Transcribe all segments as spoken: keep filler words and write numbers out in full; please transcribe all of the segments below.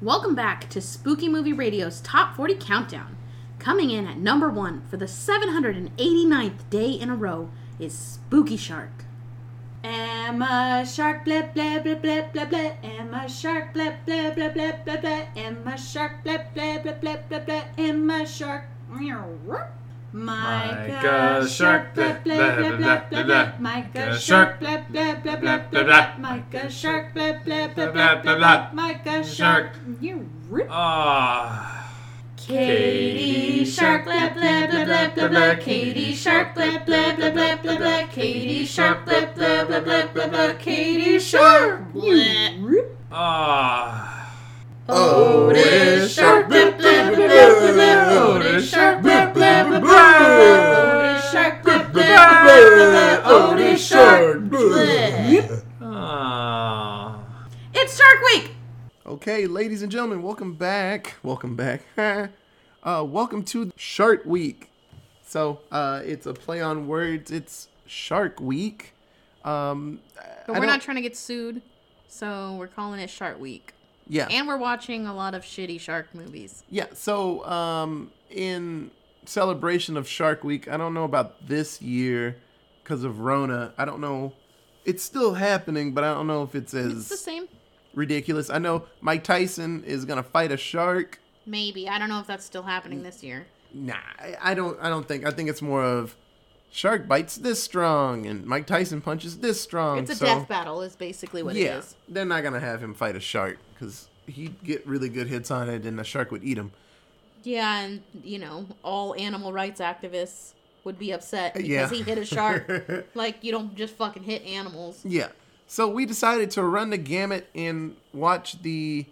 Welcome back to Spooky Movie Radio's Top forty Countdown. Coming in at number one for the seven hundred eighty-ninth day in a row is Spooky Shark. Am a shark, bleh, bleh, bleh, bleh, bleh, bleh. Am a shark, bleh, bleh, bleh, bleh, bleh, bleh. Am a shark, bleh, bleh, bleh, bleh, bleh, bleh. Am a shark. Micah shark, bleh, bleh, bleh, bleh, bleh, bleh. Micah shark, bleh, bleh, bleh, bleh, bleh, bleh. Micah shark, bleh, bleh, bleh, bleh, bleh, bleh. Micah shark. You rip. Katie shark, bleh, bleh, bleh, bleh, bleh, bleh. Katie shark, bleh, bleh, bleh, bleh, bleh, bleh. Katie shark, bleh, bleh, bleh, bleh, bleh, bleh. Katie shark. You rip. Otis shark, bleh, bleh, bleh, bleh, bleh. Otis shark, bleh, bleh, bleh, bleh, bleh. Otis shark, bleh, bleh, bleh, bleh, bleh. Otis shark, bleh. Aww. It's Shark Week. Okay, ladies and gentlemen, welcome back. Welcome back. uh, welcome to Shark Week. So, uh, it's a play on words. It's Shark Week. Um, but I we're don't... not trying to get sued, so we're calling it Shark Week. Yeah. And we're watching a lot of shitty shark movies. Yeah, so um, in celebration of Shark Week, I don't know about this year because of Rona. I don't know. It's still happening, but I don't know if it's as... It's the same. Ridiculous. I know Mike Tyson is gonna fight a shark. Maybe. I don't know if that's still happening this year. Nah, I don't. I don't think. I think it's more of shark bites this strong and Mike Tyson punches this strong. It's a so, death battle, is basically what yeah, it is. They're not gonna have him fight a shark because he'd get really good hits on it and the shark would eat him. Yeah, and you know, all animal rights activists would be upset because yeah. he hit a shark. Like, you don't just fucking hit animals. Yeah. So we decided to run the gamut and watch the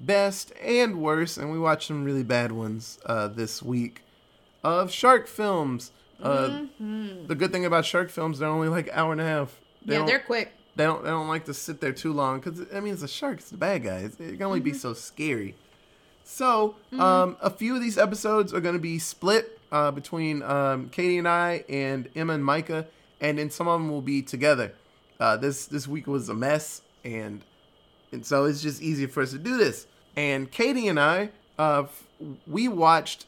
best and worst, and we watched some really bad ones uh, this week of shark films. Uh, mm-hmm. The good thing about shark films, they're only like an hour and a half. They yeah, they're quick. They don't they don't like to sit there too long because, I mean, it's a shark. It's the bad guy. It can only mm-hmm. be so scary. So mm-hmm. um, a few of these episodes are going to be split uh, between um, Katie and I and Emma and Micah, and then some of them will be together. Uh, this this week was a mess, and and so it's just easier for us to do this. And Katie and I, uh, f- we watched,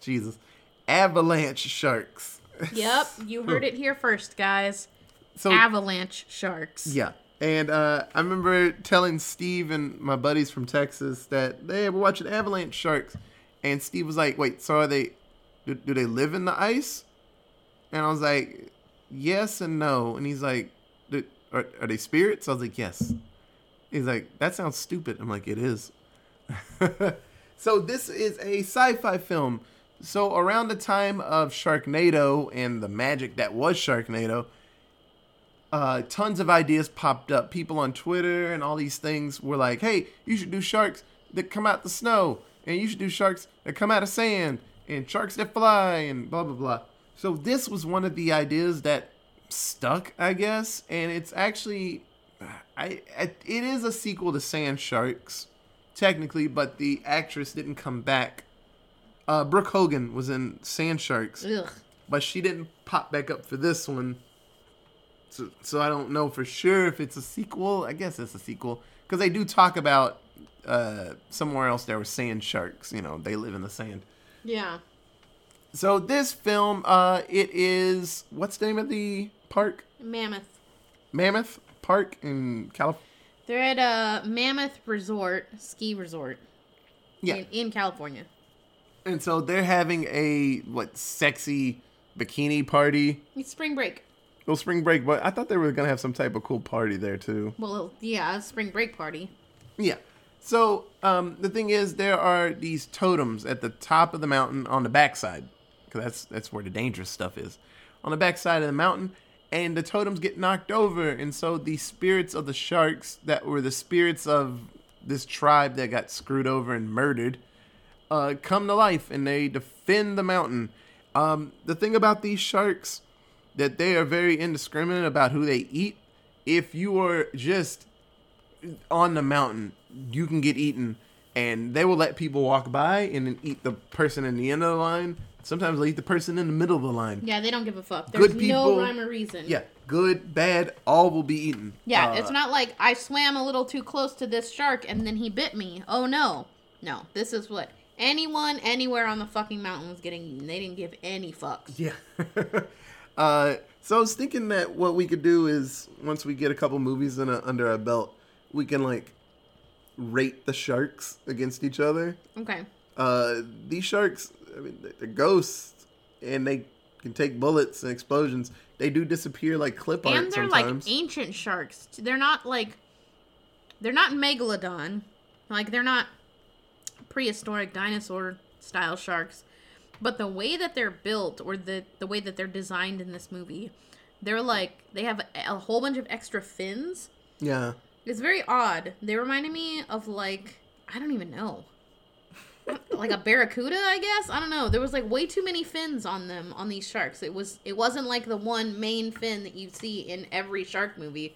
Jesus, Avalanche Sharks. Yep, you heard it here first, guys. So, Avalanche Sharks. Yeah, and uh, I remember telling Steve and my buddies from Texas that, hey, we're watching Avalanche Sharks. And Steve was like, wait, so are they, do, do they live in the ice? And I was like, yes and no. And he's like, Are, are they spirits? I was like, yes. He's like, that sounds stupid. I'm like, it is. So this is a sci-fi film. So around the time of Sharknado and the magic that was Sharknado, uh, tons of ideas popped up. People on Twitter and all these things were like, hey, you should do sharks that come out the snow. And you should do sharks that come out of sand. And sharks that fly and blah, blah, blah. So this was one of the ideas that stuck, I guess, and it's actually, I, I it is a sequel to Sand Sharks, technically, but the actress didn't come back. Uh, Brooke Hogan was in Sand Sharks, Ugh. but she didn't pop back up for this one, so so I don't know for sure if it's a sequel. I guess it's a sequel because they do talk about uh, somewhere else there were sand sharks. You know, they live in the sand. Yeah. So this film, uh, it is, what's the name of the park? Mammoth. Mammoth Park in California? They're at a Mammoth Resort, ski resort. Yeah. In, in California. And so they're having a, what, sexy bikini party? It's spring break. Well, spring break, but I thought they were going to have some type of cool party there, too. Well, yeah, a spring break party. Yeah. So um, the thing is, there are these totems at the top of the mountain on the backside. Because that's that's where the dangerous stuff is. On the backside of the mountain, and the totems get knocked over. And so the spirits of the sharks that were the spirits of this tribe that got screwed over and murdered uh, come to life, and they defend the mountain. Um, the thing about these sharks, that they are very indiscriminate about who they eat. If you are just on the mountain, you can get eaten, and they will let people walk by and then eat the person in the end of the line. Sometimes they eat the person in the middle of the line. Yeah, they don't give a fuck. There's no rhyme or reason. Yeah, good, bad, all will be eaten. Yeah, uh, it's not like I swam a little too close to this shark and then he bit me. Oh, no. No, this is what anyone, anywhere on the fucking mountain was getting eaten. They didn't give any fucks. Yeah. uh, so I was thinking that what we could do is, once we get a couple movies in a, under our belt, we can, like, rate the sharks against each other. Okay. Uh, these sharks, I mean, they're ghosts, and they can take bullets and explosions. They do disappear like clip art sometimes. And they're sometimes. Like ancient sharks. They're not like, they're not megalodon. Like, they're not prehistoric dinosaur style sharks. But the way that they're built, or the, the way that they're designed in this movie, they're like, they have a, a whole bunch of extra fins. Yeah. It's very odd. They reminded me of, like, I don't even know. Like a barracuda, I guess? I don't know. There was, like, way too many fins on them, on these sharks. It was, it wasn't, like, the one main fin that you see in every shark movie.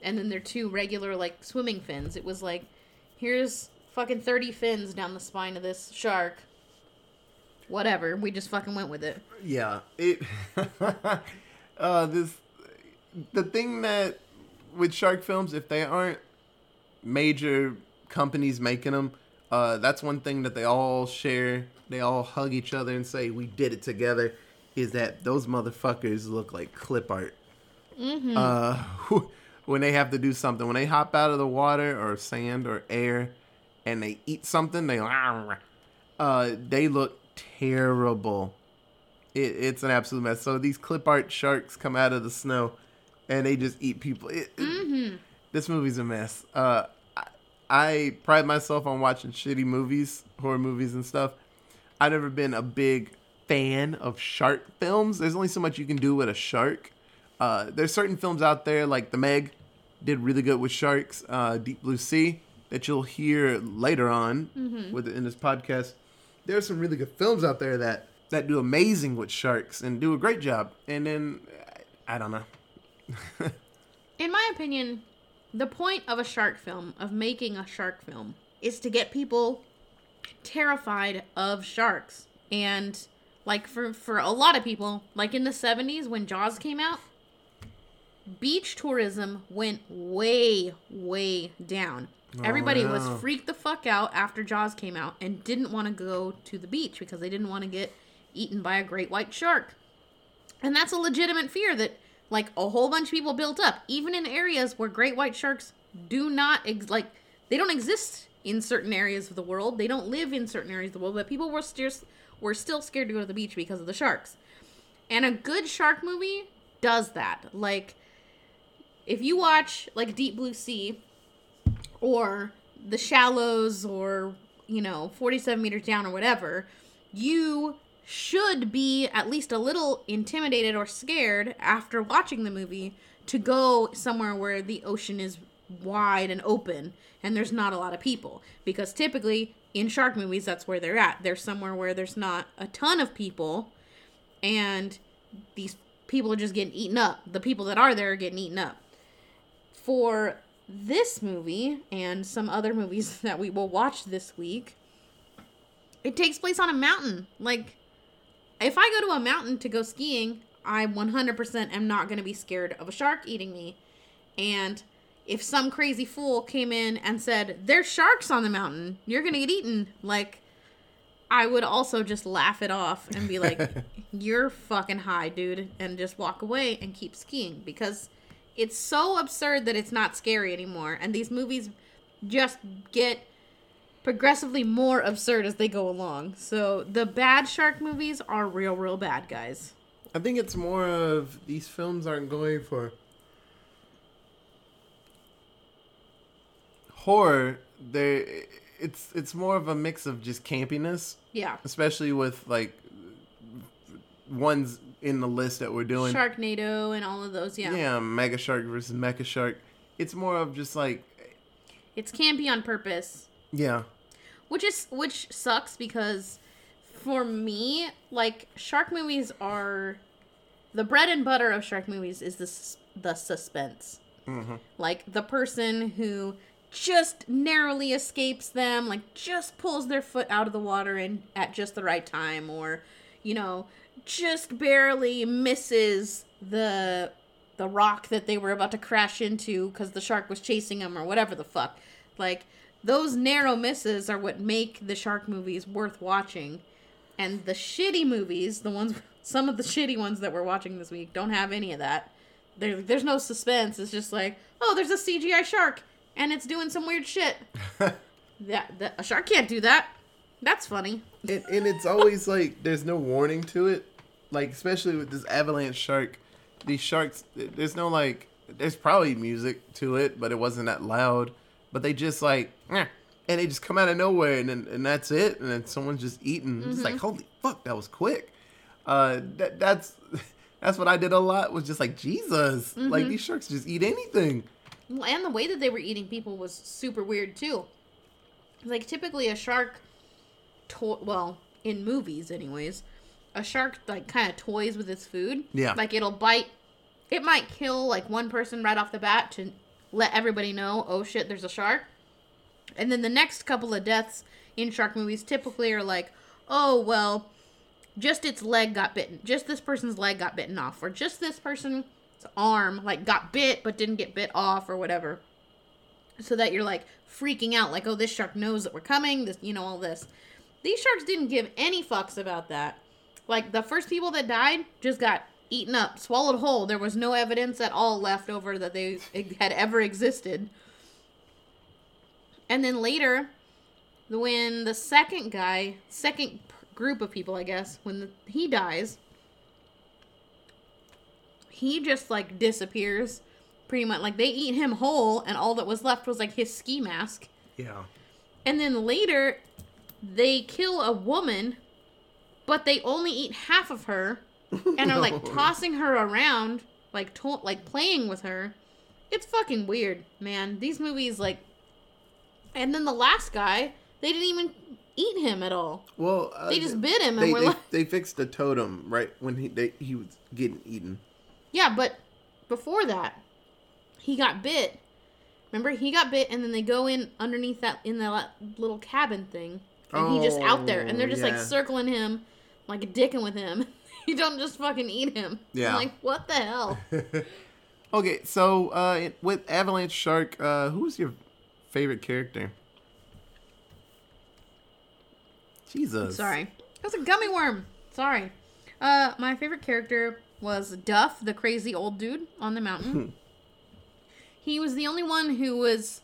And then there are two regular, like, swimming fins. It was, like, here's fucking thirty fins down the spine of this shark. Whatever. We just fucking went with it. Yeah. It... uh, this... The thing that... With shark films, if they aren't major companies making them, uh, that's one thing that they all share. They all hug each other and say, we did it together, is that those motherfuckers look like clip art. Mm-hmm. Uh, when they have to do something. When they hop out of the water or sand or air and they eat something, they uh, they look terrible. It, it's an absolute mess. So these clip art sharks come out of the snow. And they just eat people. It, it, mm-hmm. This movie's a mess. Uh, I, I pride myself on watching shitty movies, horror movies and stuff. I've never been a big fan of shark films. There's only so much you can do with a shark. Uh, there's certain films out there, like The Meg, did really good with sharks. Uh, Deep Blue Sea, that you'll hear later on mm-hmm. with in this podcast. There's some really good films out there that, that do amazing with sharks and do a great job. And then, I, I don't know. In my opinion, the point of a shark film, of making a shark film, is to get people terrified of sharks. And, like, for, for a lot of people, like in the seventies when Jaws came out, beach tourism went way, way down. Oh, Everybody wow. was freaked the fuck out after Jaws came out and didn't want to go to the beach because they didn't want to get eaten by a great white shark. And that's a legitimate fear that... Like, a whole bunch of people built up, even in areas where great white sharks do not, ex- like, they don't exist in certain areas of the world. They don't live in certain areas of the world, but people were, st- were still scared to go to the beach because of the sharks. And a good shark movie does that. Like, if you watch, like, Deep Blue Sea or The Shallows or, you know, forty-seven meters down or whatever, you... should be at least a little intimidated or scared after watching the movie to go somewhere where the ocean is wide and open and there's not a lot of people. Because typically in shark movies, that's where they're at. They're somewhere where there's not a ton of people and these people are just getting eaten up. The people that are there are getting eaten up. For this movie and some other movies that we will watch this week, it takes place on a mountain. Like, if I go to a mountain to go skiing, I one hundred percent am not going to be scared of a shark eating me. And if some crazy fool came in and said, there's sharks on the mountain, you're going to get eaten. Like, I would also just laugh it off and be like, you're fucking high, dude. And just walk away and keep skiing. Because it's so absurd that it's not scary anymore. And these movies just get... progressively more absurd as they go along. So the bad shark movies are real, real bad, guys. I think it's more of these films aren't going for horror. They, it's it's more of a mix of just campiness. Yeah. Especially with like ones in the list that we're doing. Sharknado and all of those. Yeah. Yeah. Mega Shark versus Mecha Shark. It's more of just like. It's campy on purpose. Yeah. Which is which sucks because for me, like, shark movies are the bread and butter of shark movies is the the suspense. Mm-hmm. Like the person who just narrowly escapes them, like just pulls their foot out of the water and at just the right time, or you know, just barely misses the the rock that they were about to crash into because the shark was chasing them or whatever the fuck. Like, those narrow misses are what make the shark movies worth watching. And the shitty movies, the ones, some of the shitty ones that we're watching this week, don't have any of that. There, there's no suspense. It's just like, oh, there's a C G I shark, and it's doing some weird shit. that, that a shark can't do that. That's funny. And, and it's always like, there's no warning to it. Like, especially with this Avalanche Shark, these sharks, there's no, like, there's probably music to it, but it wasn't that loud. But they just, like, and they just come out of nowhere, and then, and that's it. And then someone's just eating. Mm-hmm. It's like, holy fuck, that was quick. Uh, that that's that's what I did a lot, was just like, Jesus. Mm-hmm. Like, these sharks just eat anything. Well, and the way that they were eating people was super weird, too. Like, typically a shark, to- well, in movies anyways, a shark, like, kind of toys with its food. Yeah. Like, it'll bite. It might kill, like, one person right off the bat to let everybody know, oh, shit, there's a shark. And then the next couple of deaths in shark movies typically are like, oh, well, just its leg got bitten. Just this person's leg got bitten off. Or just this person's arm, like, got bit but didn't get bit off or whatever. So that you're, like, freaking out. Like, oh, this shark knows that we're coming. This, you know, all this. These sharks didn't give any fucks about that. Like, the first people that died just got eaten up, swallowed whole. There was no evidence at all left over that they had ever existed. And then later, when the second guy, second group of people, I guess, when the, he dies, he just, like, disappears pretty much. Like, they eat him whole, and all that was left was, like, his ski mask. Yeah. And then later, they kill a woman, but they only eat half of her and are, like, no. tossing her around, like, to- like playing with her. It's fucking weird, man. These movies, like... And then the last guy, they didn't even eat him at all. Well... Uh, they just bit him and they, were they, like... They fixed the totem, right, when he they, he was getting eaten. Yeah, but before that, he got bit. Remember? He got bit, and then they go in underneath that, in that little cabin thing. And oh, he just out there. And they're just, yeah. like, circling him... Like, dicking with him. You don't just fucking eat him. Yeah. I'm like, what the hell? Okay, so uh, with Avalanche Shark, uh, who's your favorite character? Jesus. I'm sorry. That's a gummy worm. Sorry. Uh, my favorite character was Duff, the crazy old dude on the mountain. He was the only one who was,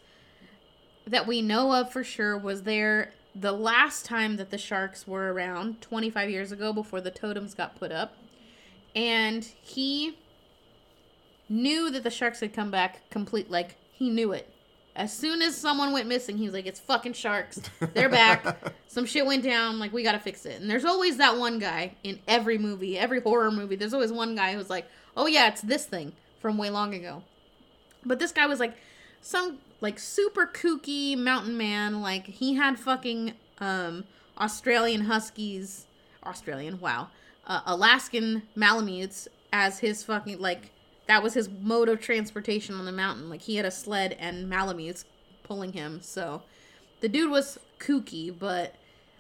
that we know of for sure, was there... The last time that the sharks were around, twenty-five years ago, before the totems got put up. And he knew that the sharks had come back complete. Like, he knew it. As soon as someone went missing, he was like, it's fucking sharks. They're back. Some shit went down. Like, we got to fix it. And there's always that one guy in every movie, every horror movie. There's always one guy who's like, oh, yeah, it's this thing from way long ago. But this guy was like, some... Like, super kooky mountain man. Like, he had fucking um, Australian Huskies. Australian, wow. Uh, Alaskan Malamutes as his fucking, like, that was his mode of transportation on the mountain. Like, he had a sled and Malamutes pulling him. So, the dude was kooky, but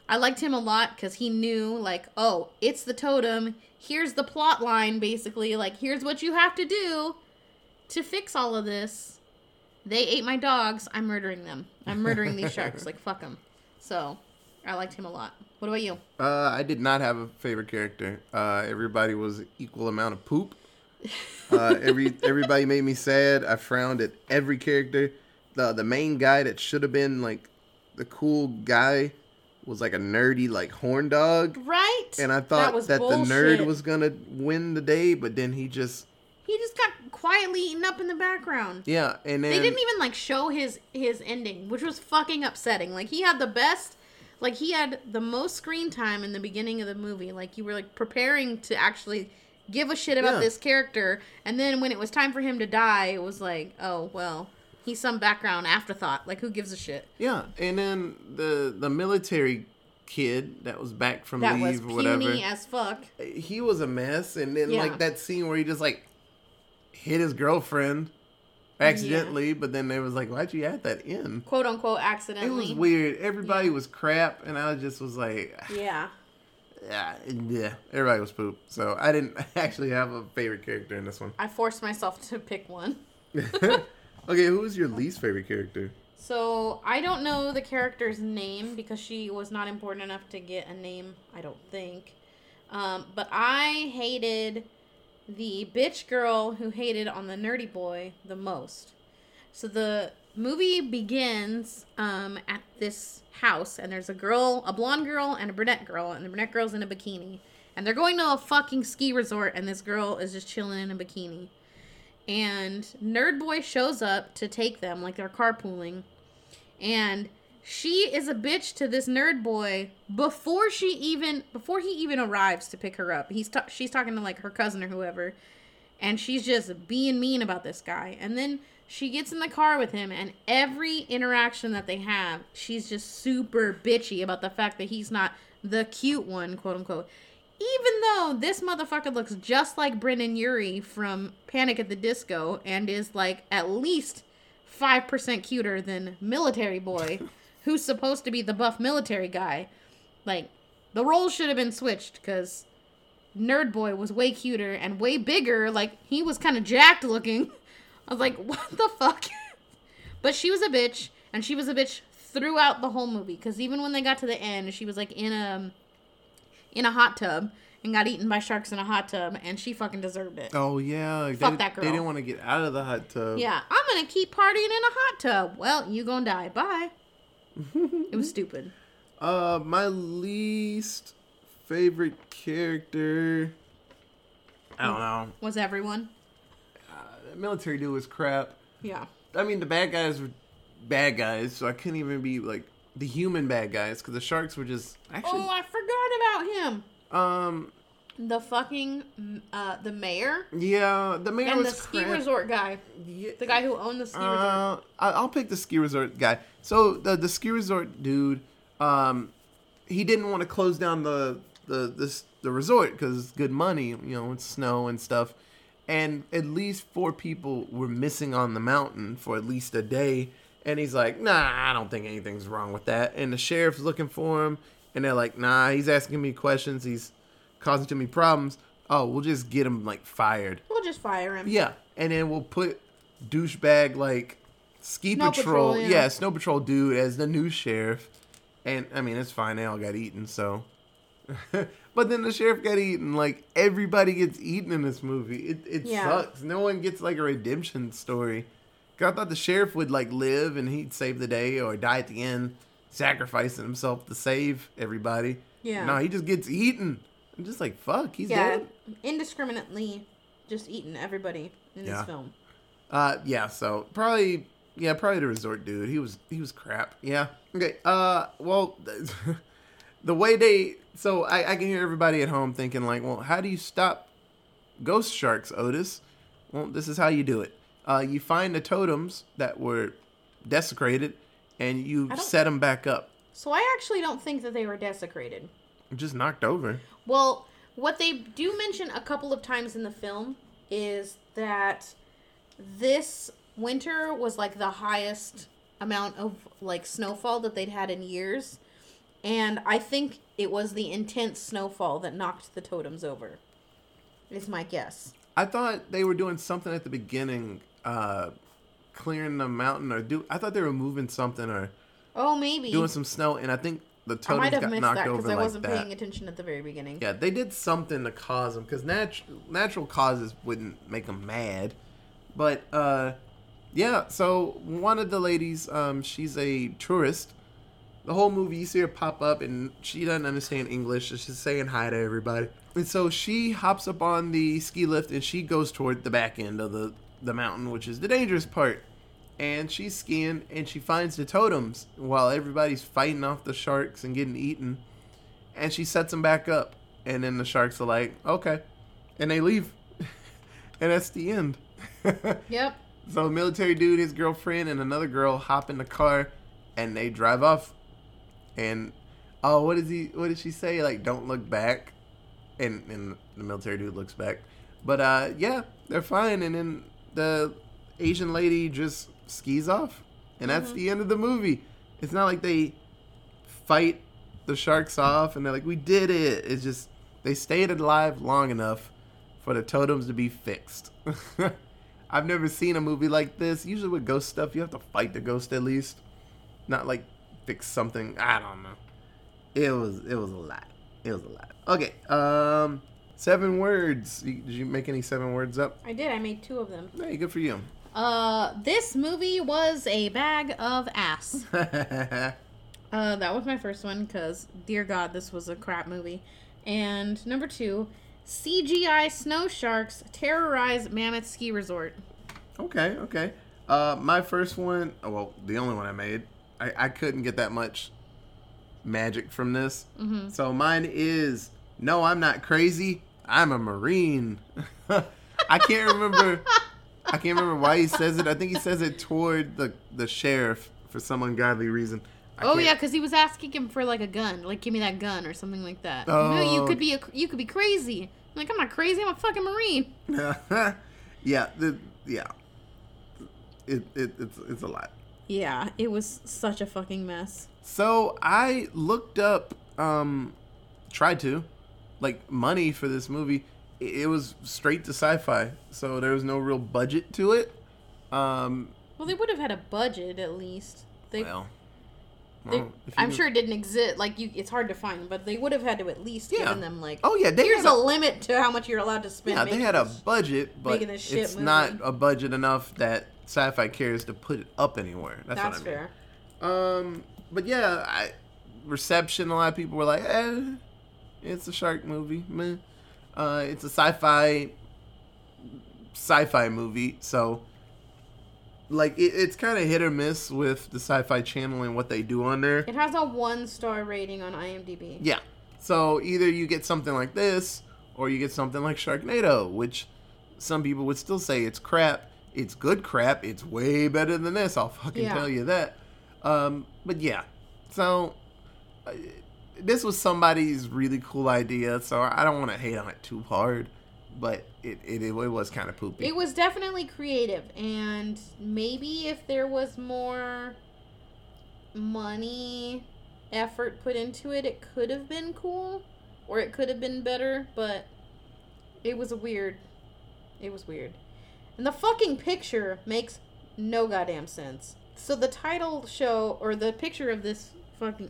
I liked him a lot because he knew, like, oh, it's the totem. Here's the plot line, basically. Like, here's what you have to do to fix all of this. They ate my dogs. I'm murdering them. I'm murdering these sharks. Like, fuck them. So, I liked him a lot. What about you? Uh, I did not have a favorite character. Uh, everybody was an equal amount of poop. Uh, every everybody made me sad. I frowned at every character. The the main guy that should have been, like, the cool guy was, like, a nerdy, like, horn dog. Right? And I thought that, that the nerd was going to win the day, but then he just... He just got quietly eaten up in the background. Yeah, and then... They didn't even, like, show his, his ending, which was fucking upsetting. Like, he had the best... Like, he had the most screen time in the beginning of the movie. Like, you were, like, preparing to actually give a shit about yeah. this character. And then when it was time for him to die, it was like, oh, well, he's some background afterthought. Like, who gives a shit? Yeah, and then the, the military kid that was back from that leave or whatever. That was puny as fuck. He was a mess. And then, yeah. like, that scene where he just, like... hit his girlfriend accidentally, yeah. but then they was like, why'd you add that in? Quote, unquote, accidentally. It was weird. Everybody yeah. was crap, and I just was like... Yeah. yeah, yeah, everybody was poop. So I didn't actually have a favorite character in this one. I forced myself to pick one. Okay, who was your least favorite character? So I don't know the character's name because she was not important enough to get a name, I don't think. Um, but I hated the bitch girl who hated on the nerdy boy the most. So the movie begins um, at this house, and there's a girl, a blonde girl, and a brunette girl, and the brunette girl's in a bikini. And they're going to a fucking ski resort, and this girl is just chilling in a bikini. And Nerd Boy shows up to take them, like they're carpooling. And she is a bitch to this Nerd Boy before she even, before he even arrives to pick her up. He's t- she's talking to, like, her cousin or whoever. And she's just being mean about this guy. And then she gets in the car with him, and every interaction that they have, she's just super bitchy about the fact that he's not the cute one, quote unquote. Even though this motherfucker looks just like Brendan Urie from Panic at the Disco and is, like, at least five percent cuter than Military Boy, who's supposed to be the buff military guy. Like, the roles should have been switched because Nerd Boy was way cuter and way bigger. Like, he was kind of jacked looking. I was like, what the fuck? But she was a bitch, and she was a bitch throughout the whole movie because even when they got to the end, she was, like, in a... in a hot tub and got eaten by sharks in a hot tub, and she fucking deserved it. Oh, yeah. Fuck they, that girl. They didn't want to get out of the hot tub. Yeah. I'm going to keep partying in a hot tub. Well, you going to die. Bye. It was stupid. Uh, my least favorite character, I don't know. Was everyone? Uh, the military dude was crap. Yeah. I mean, the bad guys were bad guys, so I couldn't even be, like, the human bad guys, because the sharks were just actually... Oh, I forgot about him. Um, the fucking uh, the mayor. Yeah, the mayor and was the ski crap. resort guy. Yeah. The guy who owned the ski uh, resort. I'll pick the ski resort guy. So the the ski resort dude, um, he didn't want to close down the the the, the resort because it's good money, you know, it's snow and stuff, and at least four people were missing on the mountain for at least a day. And he's like, nah, I don't think anything's wrong with that. And the sheriff's looking for him. And they're like, nah, he's asking me questions. He's causing too many problems. Oh, we'll just get him, like, fired. We'll just fire him. Yeah. And then we'll put douchebag, like, ski snow patrol. patrol yeah. yeah, snow patrol dude as the new sheriff. And, I mean, it's fine. They all got eaten, so. But then the sheriff got eaten. Like, everybody gets eaten in this movie. It, it yeah. sucks. No one gets, like, a redemption story. I thought the sheriff would, like, live and he'd save the day or die at the end, sacrificing himself to save everybody. Yeah. No, he just gets eaten. I'm just like, fuck, he's yeah, dead. Indiscriminately just eating everybody in yeah. this film. Uh, yeah, so probably, yeah, probably the resort dude. He was, he was crap. Yeah. Okay. Uh, well, the way they, so I, I can hear everybody at home thinking, like, well, how do you stop ghost sharks, Otis? Well, this is how you do it. Uh, you find the totems that were desecrated, and you set them back up. So I actually don't think that they were desecrated. Just knocked over. Well, what they do mention a couple of times in the film is that this winter was, like, the highest amount of, like, snowfall that they'd had in years. And I think it was the intense snowfall that knocked the totems over, is my guess. I thought they were doing something at the beginning, uh, clearing the mountain or do. I thought they were moving something or. Oh, maybe doing some snow, and I think the totems got knocked over. I might have missed that because I wasn't like paying attention at the very beginning. Yeah, they did something to cause them because nat- natural causes wouldn't make them mad, but uh, yeah. So one of the ladies, um, she's a tourist. The whole movie, you see her pop up, and she doesn't understand English, so she's saying hi to everybody. And so she hops up on the ski lift, and she goes toward the back end of the, the mountain, which is the dangerous part. And she's skiing, and she finds the totems while everybody's fighting off the sharks and getting eaten. And she sets them back up, and then the sharks are like, okay. And they leave. And that's the end. Yep. So military dude, his girlfriend, and another girl hop in the car, and they drive off. And, oh, what, is he, what did she say? Like, don't look back. And, and the military dude looks back. But, uh, yeah, they're fine. And then the Asian lady just skis off. And that's mm-hmm. the end of the movie. It's not like they fight the sharks off, and they're like, we did it. It's just they stayed alive long enough for the totems to be fixed. I've never seen a movie like this. Usually with ghost stuff, you have to fight the ghost at least. Not like fix something. I don't know. It was it was a lot. It was a lot. Okay. Um, seven words. Did you make any seven words up? I did. I made two of them. Hey, good for you. Uh, this movie was a bag of ass. uh, that was my first one because, dear God, this was a crap movie. And number two, C G I snow sharks terrorize Mammoth ski resort. Okay, okay. Uh, my first one, oh, well, the only one I made, I, I couldn't get that much magic from this. Mm-hmm. So mine is, no, I'm not crazy. I'm a Marine. I can't remember... I can't remember why he says it. I think he says it toward the, the sheriff for some ungodly reason. I oh can't. yeah, because he was asking him for like a gun, like give me that gun or something like that. Oh. No, you could be a, you could be crazy. I'm like, I'm not crazy. I'm a fucking Marine. yeah, the, yeah. It, it it's it's a lot. Yeah, it was such a fucking mess. So I looked up, um, tried to, like money for this movie. It was straight to sci-fi, so there was no real budget to it. Um, well, they would have had a budget at least. They, well, well they, I'm sure it didn't exist. Like, you, it's hard to find, but they would have had to at least yeah. given them like, oh yeah, they here's a, a limit to how much you're allowed to spend. Yeah, they had this, a budget, but it's movie. not a budget enough that sci-fi cares to put it up anywhere. That's, That's what I mean. fair. Um, but yeah, I, reception. A lot of people were like, eh, it's a shark movie, meh. Uh, it's a sci-fi, sci-fi movie, so, like, it, it's kind of hit or miss with the Sci-Fi Channel and what they do on there. It has a one-star rating on IMDb. Yeah, so either you get something like this, or you get something like Sharknado, which some people would still say it's crap, it's good crap, it's way better than this, I'll fucking yeah. tell you that. Um, but yeah, so... Uh, This was somebody's really cool idea, so I don't want to hate on it too hard, but it it, it was kind of poopy. It was definitely creative, and maybe if there was more money effort put into it, it could have been cool, or it could have been better, but it was weird. It was weird. And the fucking picture makes no goddamn sense. So the title show, or the picture of this...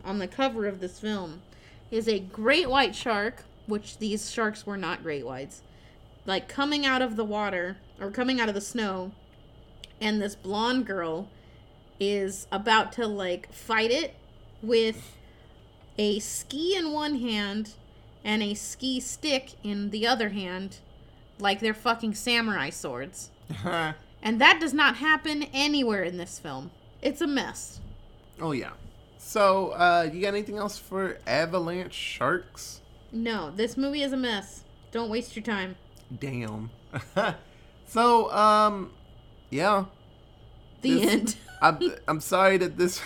on the cover of this film is a great white shark, which these sharks were not great whites, like coming out of the water or coming out of the snow, and this blonde girl is about to like fight it with a ski in one hand and a ski stick in the other hand, like they're fucking samurai swords. And that does not happen anywhere in this film. It's a mess. Oh yeah. So, uh, you got anything else for Avalanche Sharks? No, this movie is a mess. Don't waste your time. Damn. so, um, yeah. The this, end. I'm, I'm sorry that this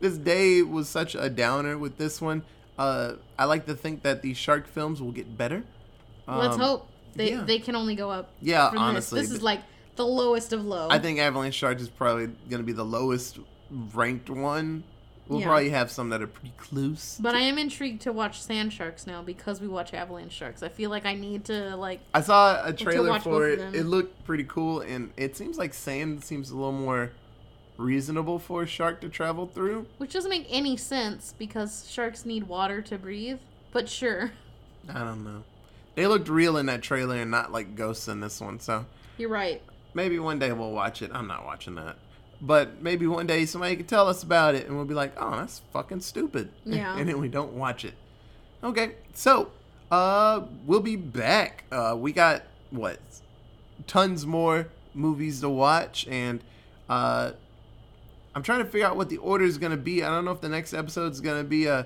this day was such a downer with this one. Uh, I like to think that these shark films will get better. Um, Let's hope. They yeah. they can only go up. Yeah, honestly. This. this is like the lowest of low. I think Avalanche Sharks is probably going to be the lowest ranked one. We'll yeah. probably have some that are pretty close. But I am intrigued to watch Sand Sharks now because we watch Avalanche Sharks. I feel like I need to, like... I saw a trailer for it. It looked pretty cool, and it seems like sand seems a little more reasonable for a shark to travel through. Which doesn't make any sense because sharks need water to breathe, but sure. I don't know. They looked real in that trailer and not like ghosts in this one, so... You're right. Maybe one day we'll watch it. I'm not watching that. But maybe one day somebody could tell us about it, and we'll be like, oh, that's fucking stupid. Yeah. And then we don't watch it. Okay, so uh, we'll be back. Uh, we got, what, tons more movies to watch, and uh, I'm trying to figure out what the order is going to be. I don't know if the next episode is going to be uh,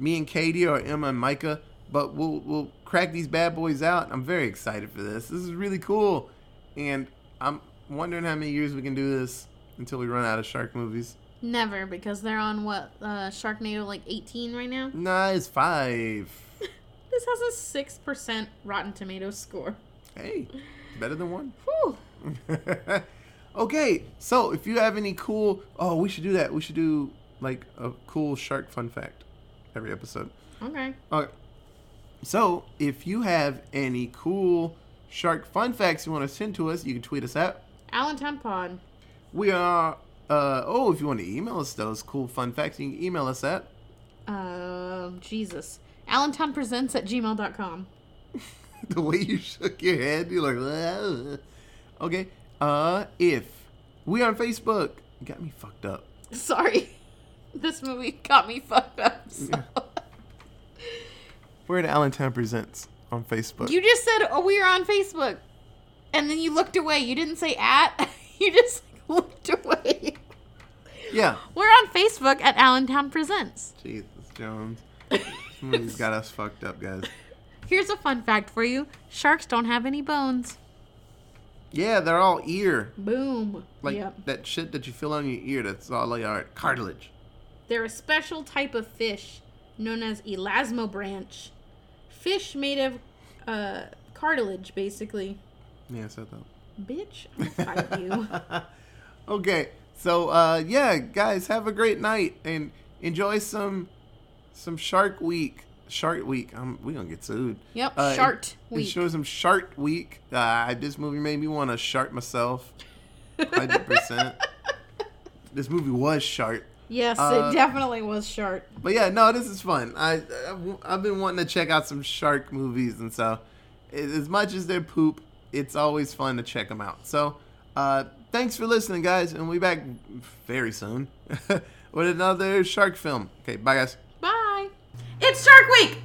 me and Katie or Emma and Micah, but we'll, we'll crack these bad boys out. I'm very excited for this. This is really cool, and I'm wondering how many years we can do this. Until we run out of shark movies. Never, because they're on, what, uh, Sharknado, like, eighteen right now? Nah, it's five. This has a six percent Rotten Tomatoes score. Hey, better than one. Whew. Okay, so if you have any cool... Oh, we should do that. We should do, like, a cool shark fun fact every episode. Okay. Okay. So, if you have any cool shark fun facts you want to send to us, you can tweet us at Allentown Pod. We are, uh, oh, if you want to email us those cool fun facts, you can email us at Uh, Jesus. Allentown Presents at gmail dot com. The way you shook your head, you're like, ugh. Okay. Uh, if we are on Facebook, you got me fucked up. Sorry. This movie got me fucked up. So. Yeah. We're at Allentown Presents on Facebook. You just said, oh, we are on Facebook. And then you looked away. You didn't say at. You just looked away. Yeah. We're on Facebook at Allentown Presents. Jesus, Jones. Somebody's got us fucked up, guys. Here's a fun fact for you. Sharks don't have any bones. Yeah, they're all ear. Boom. Like yep. That shit that you feel on your ear, that's all like our cartilage. They're a special type of fish known as elasmobranch. Fish made of uh, cartilage, basically. Yeah, I said that. Bitch, I'll fight you. Okay, so, uh, yeah, guys, have a great night and enjoy some some Shark Week. Shark Week. I'm, we gonna get sued. Yep, uh, Shark and, Week. It shows them Shark Week. Uh, this movie made me want to shark myself. one hundred percent. This movie was shark. Yes, uh, it definitely was shark. But yeah, no, this is fun. I, I, I've been wanting to check out some shark movies, and so as much as they're poop, it's always fun to check them out. So uh, thanks for listening, guys, and we'll be back very soon with another shark film. Okay, bye, guys. Bye. It's Shark Week!